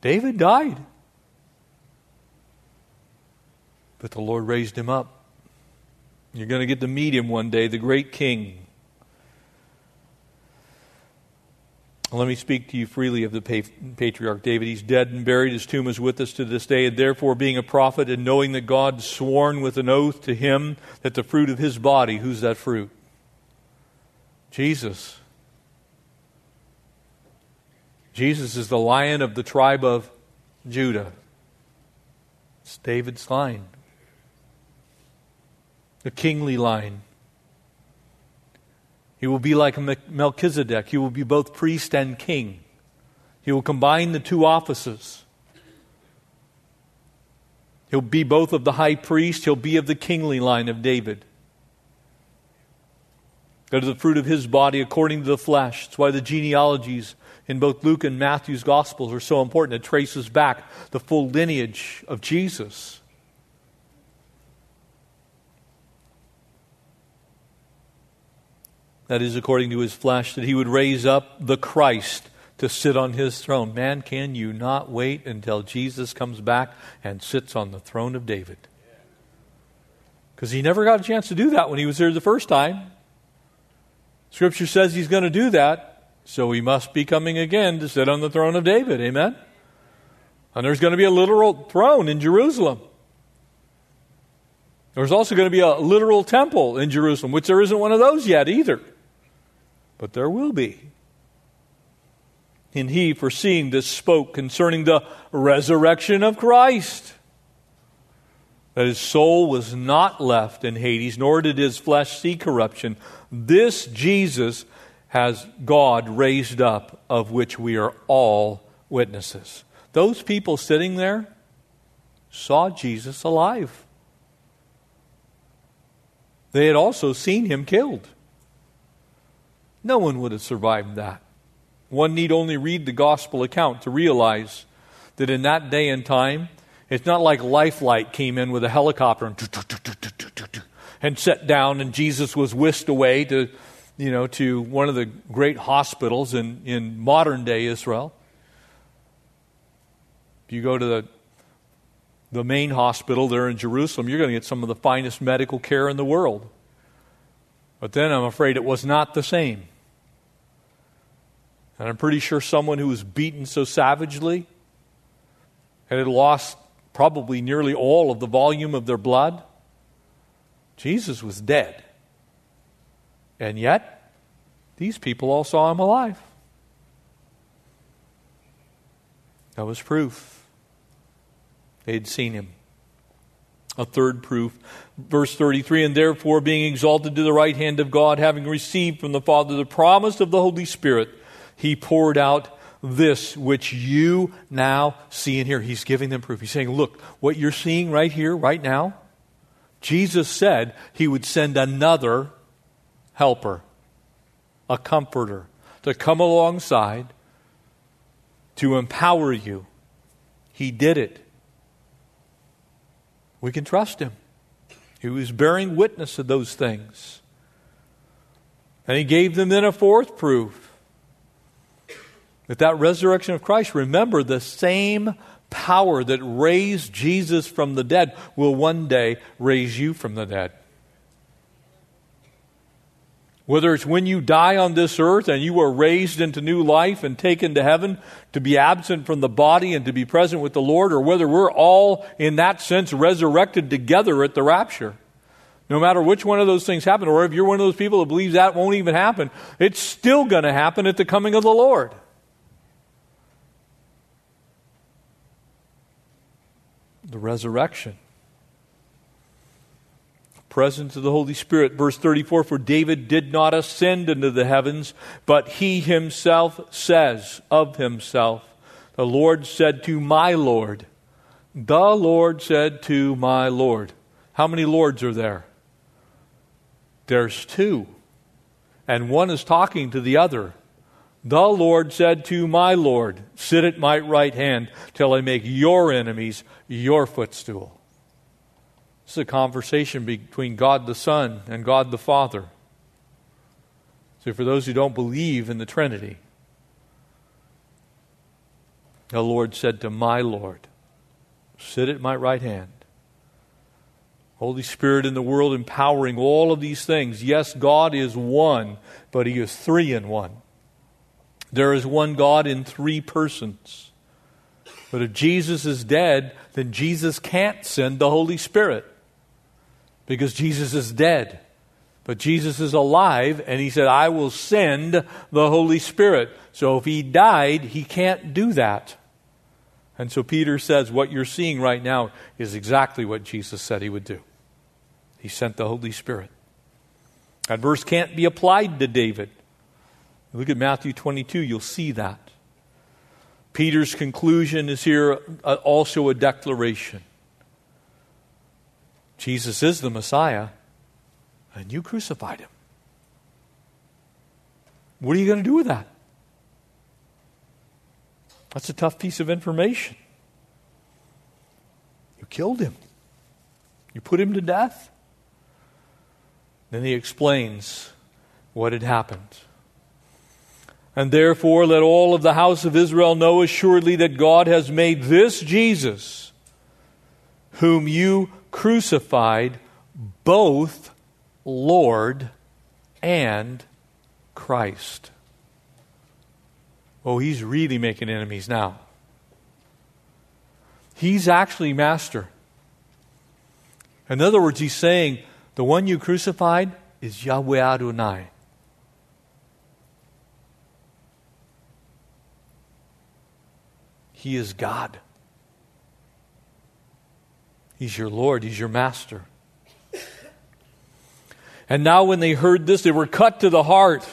David died. But the Lord raised him up. You're going to get to meet him one day, the great king. Let me speak to you freely of the patriarch David. He's dead and buried. His tomb is with us to this day. And therefore, being a prophet and knowing that God sworn with an oath to him that the fruit of his body, who's that fruit? Jesus. Jesus is the lion of the tribe of Judah. It's David's line. The kingly line. He will be like Melchizedek. He will be both priest and king. He will combine the two offices. He'll be both of the high priest. He'll be of the kingly line of David. That is the fruit of his body according to the flesh. That's why the genealogies in both Luke and Matthew's Gospels are so important. It traces back the full lineage of Jesus. That is according to his flesh, that he would raise up the Christ to sit on his throne. Man, can you not wait until Jesus comes back and sits on the throne of David? Because he never got a chance to do that when he was here the first time. Scripture says he's going to do that, so he must be coming again to sit on the throne of David. Amen? And there's going to be a literal throne in Jerusalem. There's also going to be a literal temple in Jerusalem, which there isn't one of those yet either. But there will be. And he, foreseeing this, spoke concerning the resurrection of Christ, that his soul was not left in Hades, nor did his flesh see corruption. This Jesus has God raised up, of which we are all witnesses. Those people sitting there saw Jesus alive. They had also seen him killed. No one would have survived that. One need only read the gospel account to realize that in that day and time, it's not like Lifelike came in with a helicopter and sat down, and Jesus was whisked away to one of the great hospitals in modern day Israel. If you go to the main hospital there in Jerusalem, you're going to get some of the finest medical care in the world. But then I'm afraid it was not the same. And I'm pretty sure someone who was beaten so savagely and had lost probably nearly all of the volume of their blood, Jesus was dead. And yet, these people all saw him alive. That was proof. They had seen him. A third proof. Verse 33, "And therefore being exalted to the right hand of God, having received from the Father the promise of the Holy Spirit, he poured out this which you now see and hear." He's giving them proof. He's saying, look, what you're seeing right here, right now, Jesus said he would send another helper, a comforter, to come alongside to empower you. He did it. We can trust him. He was bearing witness of those things. And he gave them then a fourth proof. With that resurrection of Christ, remember, the same power that raised Jesus from the dead will one day raise you from the dead. Whether it's when you die on this earth and you are raised into new life and taken to heaven to be absent from the body and to be present with the Lord, or whether we're all, in that sense, resurrected together at the rapture. No matter which one of those things happen, or if you're one of those people that believes that won't even happen, it's still going to happen at the coming of the Lord. The resurrection. Presence of the Holy Spirit. Verse 34, for David did not ascend into the heavens, but he himself says of himself, the Lord said to my Lord. The Lord said to my Lord. How many Lords are there? There's two. And one is talking to the other. The Lord said to my Lord, sit at my right hand till I make your enemies your footstool. This is a conversation between God the Son and God the Father. So for those who don't believe in the Trinity, the Lord said to my Lord, sit at my right hand. Holy Spirit in the world empowering all of these things. Yes, God is one, but he is three in one. There is one God in three persons. But if Jesus is dead, then Jesus can't send the Holy Spirit, because Jesus is dead. But Jesus is alive, and he said, I will send the Holy Spirit. So if he died, he can't do that. And so Peter says, what you're seeing right now is exactly what Jesus said he would do. He sent the Holy Spirit. That verse can't be applied to David. Look at Matthew 22, you'll see that. Peter's conclusion is here also a declaration. Jesus is the Messiah, and you crucified him. What are you going to do with that? That's a tough piece of information. You killed him. You put him to death. Then he explains what had happened. And therefore, let all of the house of Israel know assuredly that God has made this Jesus, whom you crucified, both Lord and Christ. Oh, he's really making enemies now. He's actually master. In other words, he's saying, the one you crucified is Yahweh Adonai. He is God. He's your Lord. He's your master. And now when they heard this, they were cut to the heart.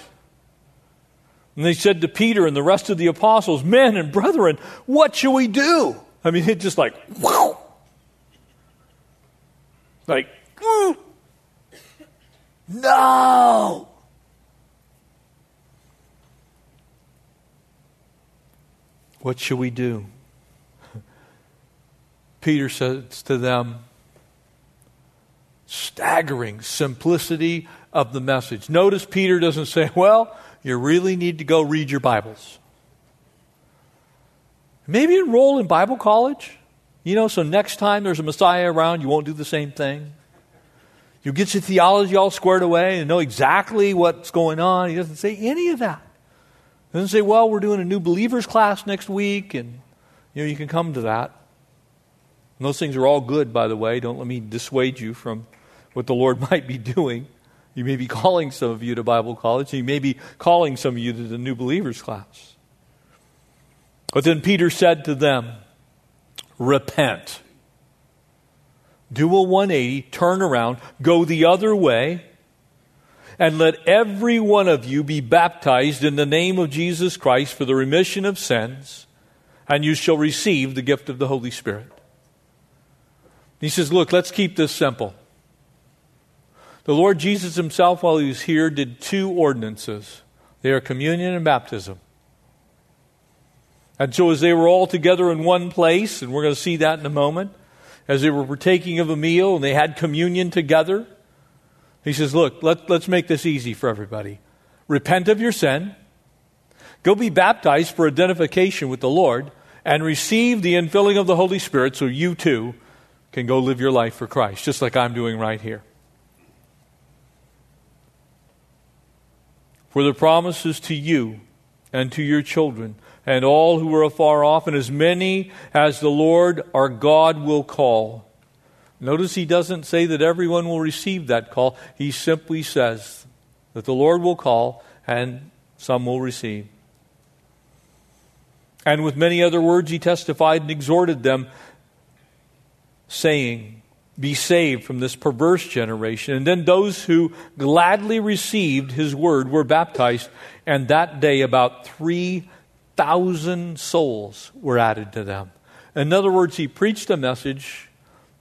And they said to Peter and the rest of the apostles, men and brethren, what shall we do? I mean, it's just like, wow. Like, no. What shall we do? Peter says to them, staggering simplicity of the message. Notice Peter doesn't say, well, you really need to go read your Bibles. Maybe enroll in Bible college. You know, so next time there's a Messiah around, you won't do the same thing. You'll get your theology all squared away and know exactly what's going on. He doesn't say any of that. Doesn't say, well, we're doing a new believers class next week, and you can come to that. And those things are all good, by the way. Don't let me dissuade you from what the Lord might be doing. He may be calling some of you to Bible college. He may be calling some of you to the new believers class. But then Peter said to them, repent. Do a 180, turn around, go the other way, and let every one of you be baptized in the name of Jesus Christ for the remission of sins, and you shall receive the gift of the Holy Spirit. He says, look, let's keep this simple. The Lord Jesus himself, while he was here, did two ordinances. They are communion and baptism. And so as they were all together in one place, and we're going to see that in a moment, as they were partaking of a meal and they had communion together, he says, look, let's make this easy for everybody. Repent of your sin. Go be baptized for identification with the Lord and receive the infilling of the Holy Spirit so you too can go live your life for Christ, just like I'm doing right here. For the promises to you and to your children and all who are afar off, and as many as the Lord our God will call. Notice he doesn't say that everyone will receive that call. He simply says that the Lord will call and some will receive. And with many other words he testified and exhorted them, saying, be saved from this perverse generation. And then those who gladly received his word were baptized, and that day about 3,000 souls were added to them. In other words, he preached a message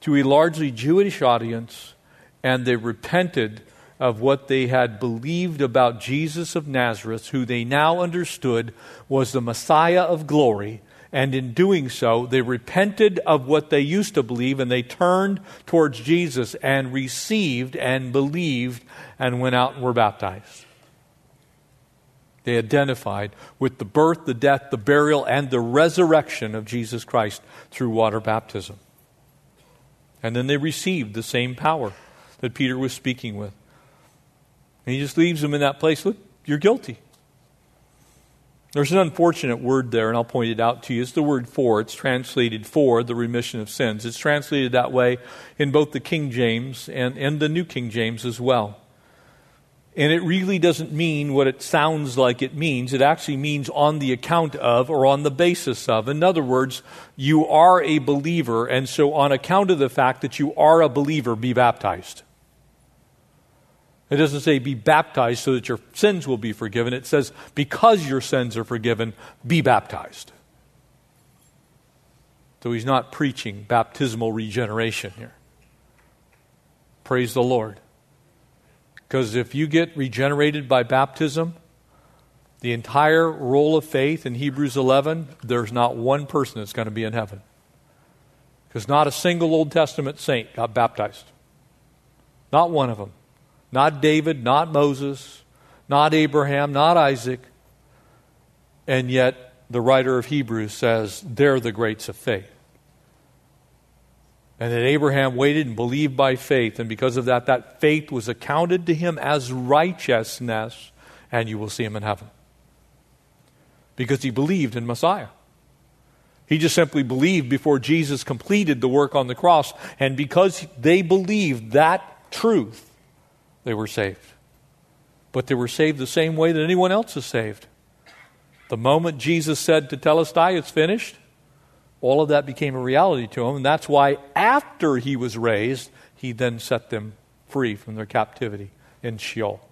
to a largely Jewish audience, and they repented of what they had believed about Jesus of Nazareth, who they now understood was the Messiah of glory. And in doing so, they repented of what they used to believe, and they turned towards Jesus and received and believed and went out and were baptized. They identified with the birth, the death, the burial, and the resurrection of Jesus Christ through water baptism. And then they received the same power that Peter was speaking with. And he just leaves them in that place. Look, you're guilty. There's an unfortunate word there, and I'll point it out to you. It's the word for. It's translated for the remission of sins. It's translated that way in both the King James and the New King James as well. And it really doesn't mean what it sounds like it means. It actually means on the account of or on the basis of. In other words, you are a believer, and so on account of the fact that you are a believer, be baptized. It doesn't say be baptized so that your sins will be forgiven. It says because your sins are forgiven, be baptized. So he's not preaching baptismal regeneration here. Praise the Lord. Because if you get regenerated by baptism, the entire role of faith in Hebrews 11, there's not one person that's going to be in heaven. Because not a single Old Testament saint got baptized. Not one of them. Not David, not Moses, not Abraham, not Isaac. And yet the writer of Hebrews says they're the greats of faith. And that Abraham waited and believed by faith. And because of that, that faith was accounted to him as righteousness. And you will see him in heaven. Because he believed in Messiah. He just simply believed before Jesus completed the work on the cross. And because they believed that truth, they were saved. But they were saved the same way that anyone else is saved. The moment Jesus said, Tetelestai, it's finished. All of that became a reality to him, and that's why after he was raised, he then set them free from their captivity in Sheol.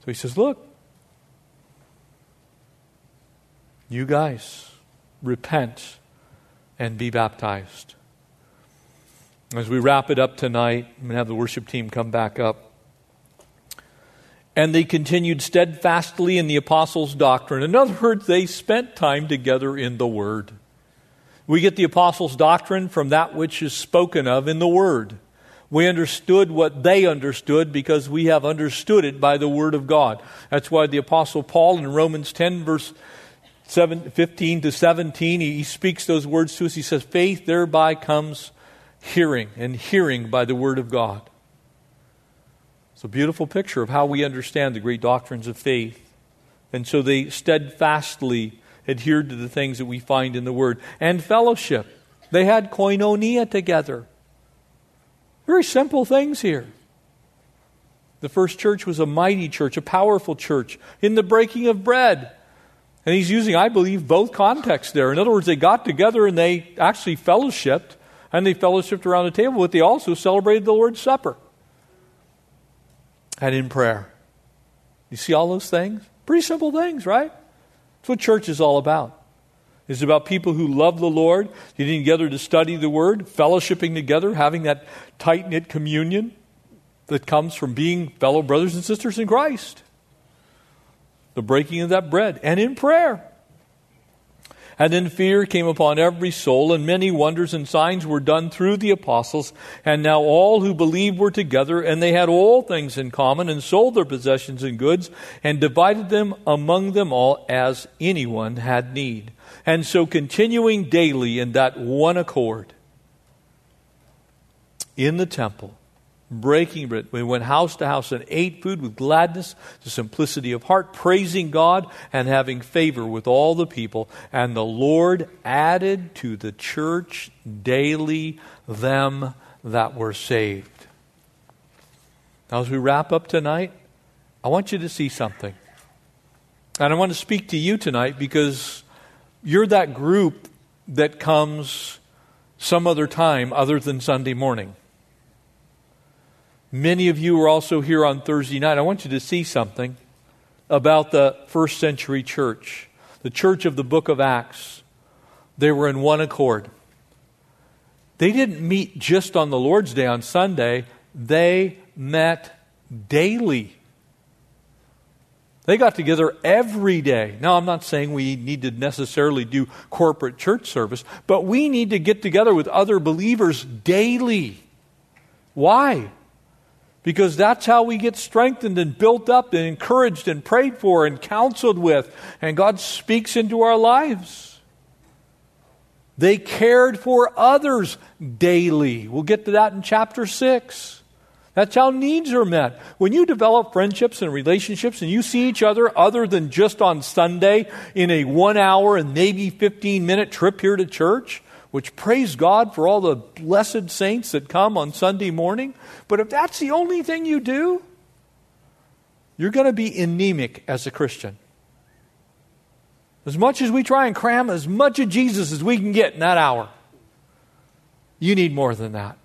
So he says, look, you guys, repent and be baptized. As we wrap it up tonight, I'm going to have the worship team come back up. And they continued steadfastly in the apostles' doctrine. In other words, they spent time together in the Word. We get the apostles' doctrine from that which is spoken of in the Word. We understood what they understood because we have understood it by the Word of God. That's why the Apostle Paul in Romans 10, verse 15 to 17, he speaks those words to us. He says, faith thereby comes hearing, and hearing by the Word of God. It's a beautiful picture of how we understand the great doctrines of faith. And so they steadfastly adhered to the things that we find in the Word. And fellowship. They had koinonia together. Very simple things here. The first church was a mighty church, a powerful church. In the breaking of bread. And he's using, I believe, both contexts there. In other words, they got together and they actually fellowshipped. And they fellowshipped around the table, but they also celebrated the Lord's Supper. And in prayer. You see all those things? Pretty simple things, right? That's what church is all about. It's about people who love the Lord, getting together to study the Word, fellowshipping together, having that tight-knit communion, that comes from being fellow brothers and sisters in Christ. The breaking of that bread and in prayer. And then fear came upon every soul, and many wonders and signs were done through the apostles. And now all who believed were together, and they had all things in common, and sold their possessions and goods, and divided them among them all as anyone had need. And so continuing daily in that one accord in the temple, breaking bread, we went house to house and ate food with gladness, the simplicity of heart, praising God and having favor with all the people. And the Lord added to the church daily them that were saved. Now, as we wrap up tonight, I want you to see something. And I want to speak to you tonight because you're that group that comes some other time other than Sunday morning. Many of you are also here on Thursday night. I want you to see something about the first century church, the church of the book of Acts. They were in one accord. They didn't meet just on the Lord's Day on Sunday. They met daily. They got together every day. Now, I'm not saying we need to necessarily do corporate church service, but we need to get together with other believers daily. Why? Because that's how we get strengthened and built up and encouraged and prayed for and counseled with. And God speaks into our lives. They cared for others daily. We'll get to that in chapter 6. That's how needs are met. When you develop friendships and relationships and you see each other other than just on Sunday in a 1 hour and maybe 15-minute trip here to church, which praise God for all the blessed saints that come on Sunday morning. But if that's the only thing you do, you're going to be anemic as a Christian. As much as we try and cram as much of Jesus as we can get in that hour, you need more than that.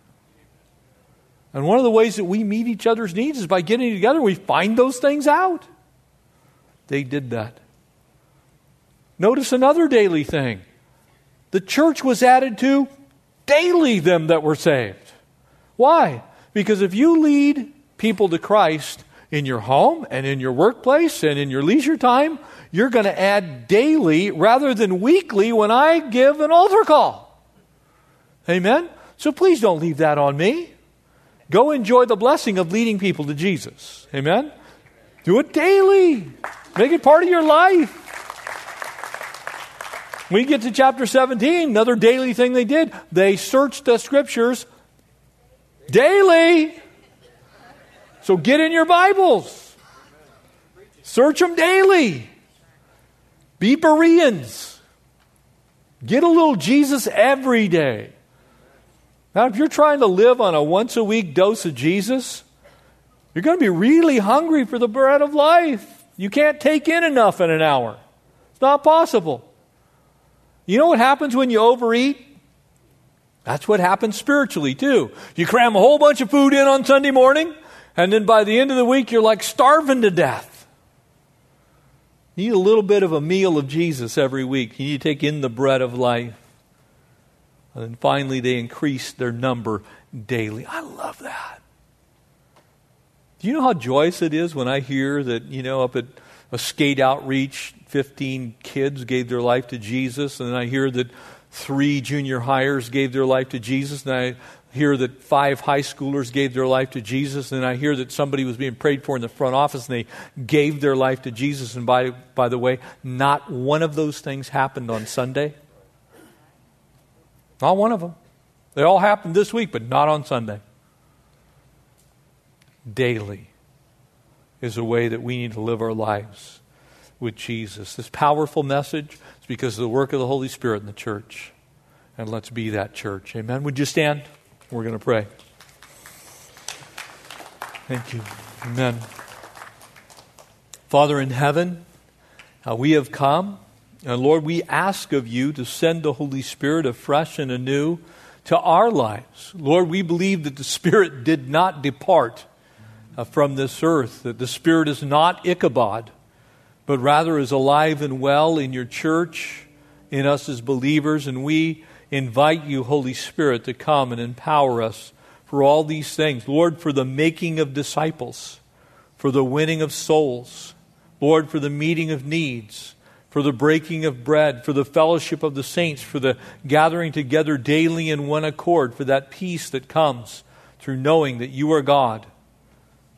And one of the ways that we meet each other's needs is by getting together. We find those things out. They did that. Notice another daily thing. The church was added to daily them that were saved. Why? Because if you lead people to Christ in your home and in your workplace and in your leisure time, you're going to add daily rather than weekly when I give an altar call. Amen? So please don't leave that on me. Go enjoy the blessing of leading people to Jesus. Amen? Do it daily. Make it part of your life. We get to chapter 17, another daily thing they did. They searched the scriptures daily. So get in your Bibles. Search them daily. Be Bereans. Get a little Jesus every day. Now, if you're trying to live on a once-a-week dose of Jesus, you're going to be really hungry for the bread of life. You can't take in enough in an hour. It's not possible. You know what happens when you overeat? That's what happens spiritually too. You cram a whole bunch of food in on Sunday morning, and then by the end of the week, you're like starving to death. You need a little bit of a meal of Jesus every week. You need to take in the bread of life. And then finally, they increase their number daily. I love that. Do you know how joyous it is when I hear that, up at a skate outreach, 15 kids gave their life to Jesus, and then I hear that 3 junior highers gave their life to Jesus, and I hear that 5 high schoolers gave their life to Jesus, and I hear that somebody was being prayed for in the front office, and they gave their life to Jesus, and by the way, not one of those things happened on Sunday. Not one of them. They all happened this week, but not on Sunday. Daily is a way that we need to live our lives with Jesus. This powerful message is because of the work of the Holy Spirit in the church. And let's be that church. Amen. Would you stand? We're going to pray. Thank you. Amen. Father in heaven, we have come. And Lord, we ask of you to send the Holy Spirit afresh and anew to our lives. Lord, we believe that the Spirit did not depart from this earth, that the Spirit is not Ichabod, but rather is alive and well in your church, in us as believers. And we invite you, Holy Spirit, to come and empower us for all these things. Lord, for the making of disciples, for the winning of souls. Lord, for the meeting of needs, for the breaking of bread, for the fellowship of the saints, for the gathering together daily in one accord, for that peace that comes through knowing that you are God.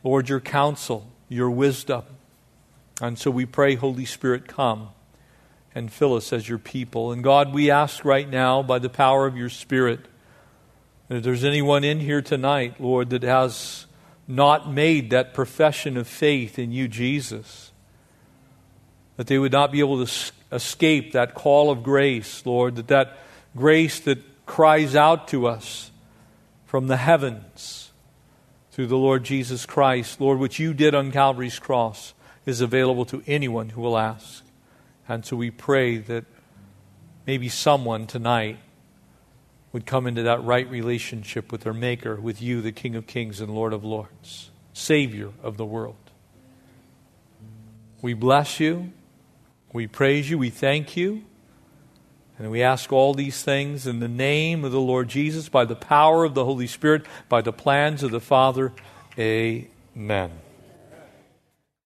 Lord, your counsel, your wisdom. And so we pray, Holy Spirit, come and fill us as your people. And God, we ask right now by the power of your Spirit, that if there's anyone in here tonight, Lord, that has not made that profession of faith in you, Jesus, that they would not be able to escape that call of grace, Lord, that grace that cries out to us from the heavens through the Lord Jesus Christ, Lord, which you did on Calvary's cross, is available to anyone who will ask. And so we pray that maybe someone tonight would come into that right relationship with their Maker, with you, the King of Kings and Lord of Lords, Savior of the world. We bless you, we praise you, we thank you, and we ask all these things in the name of the Lord Jesus, by the power of the Holy Spirit, by the plans of the Father. Amen.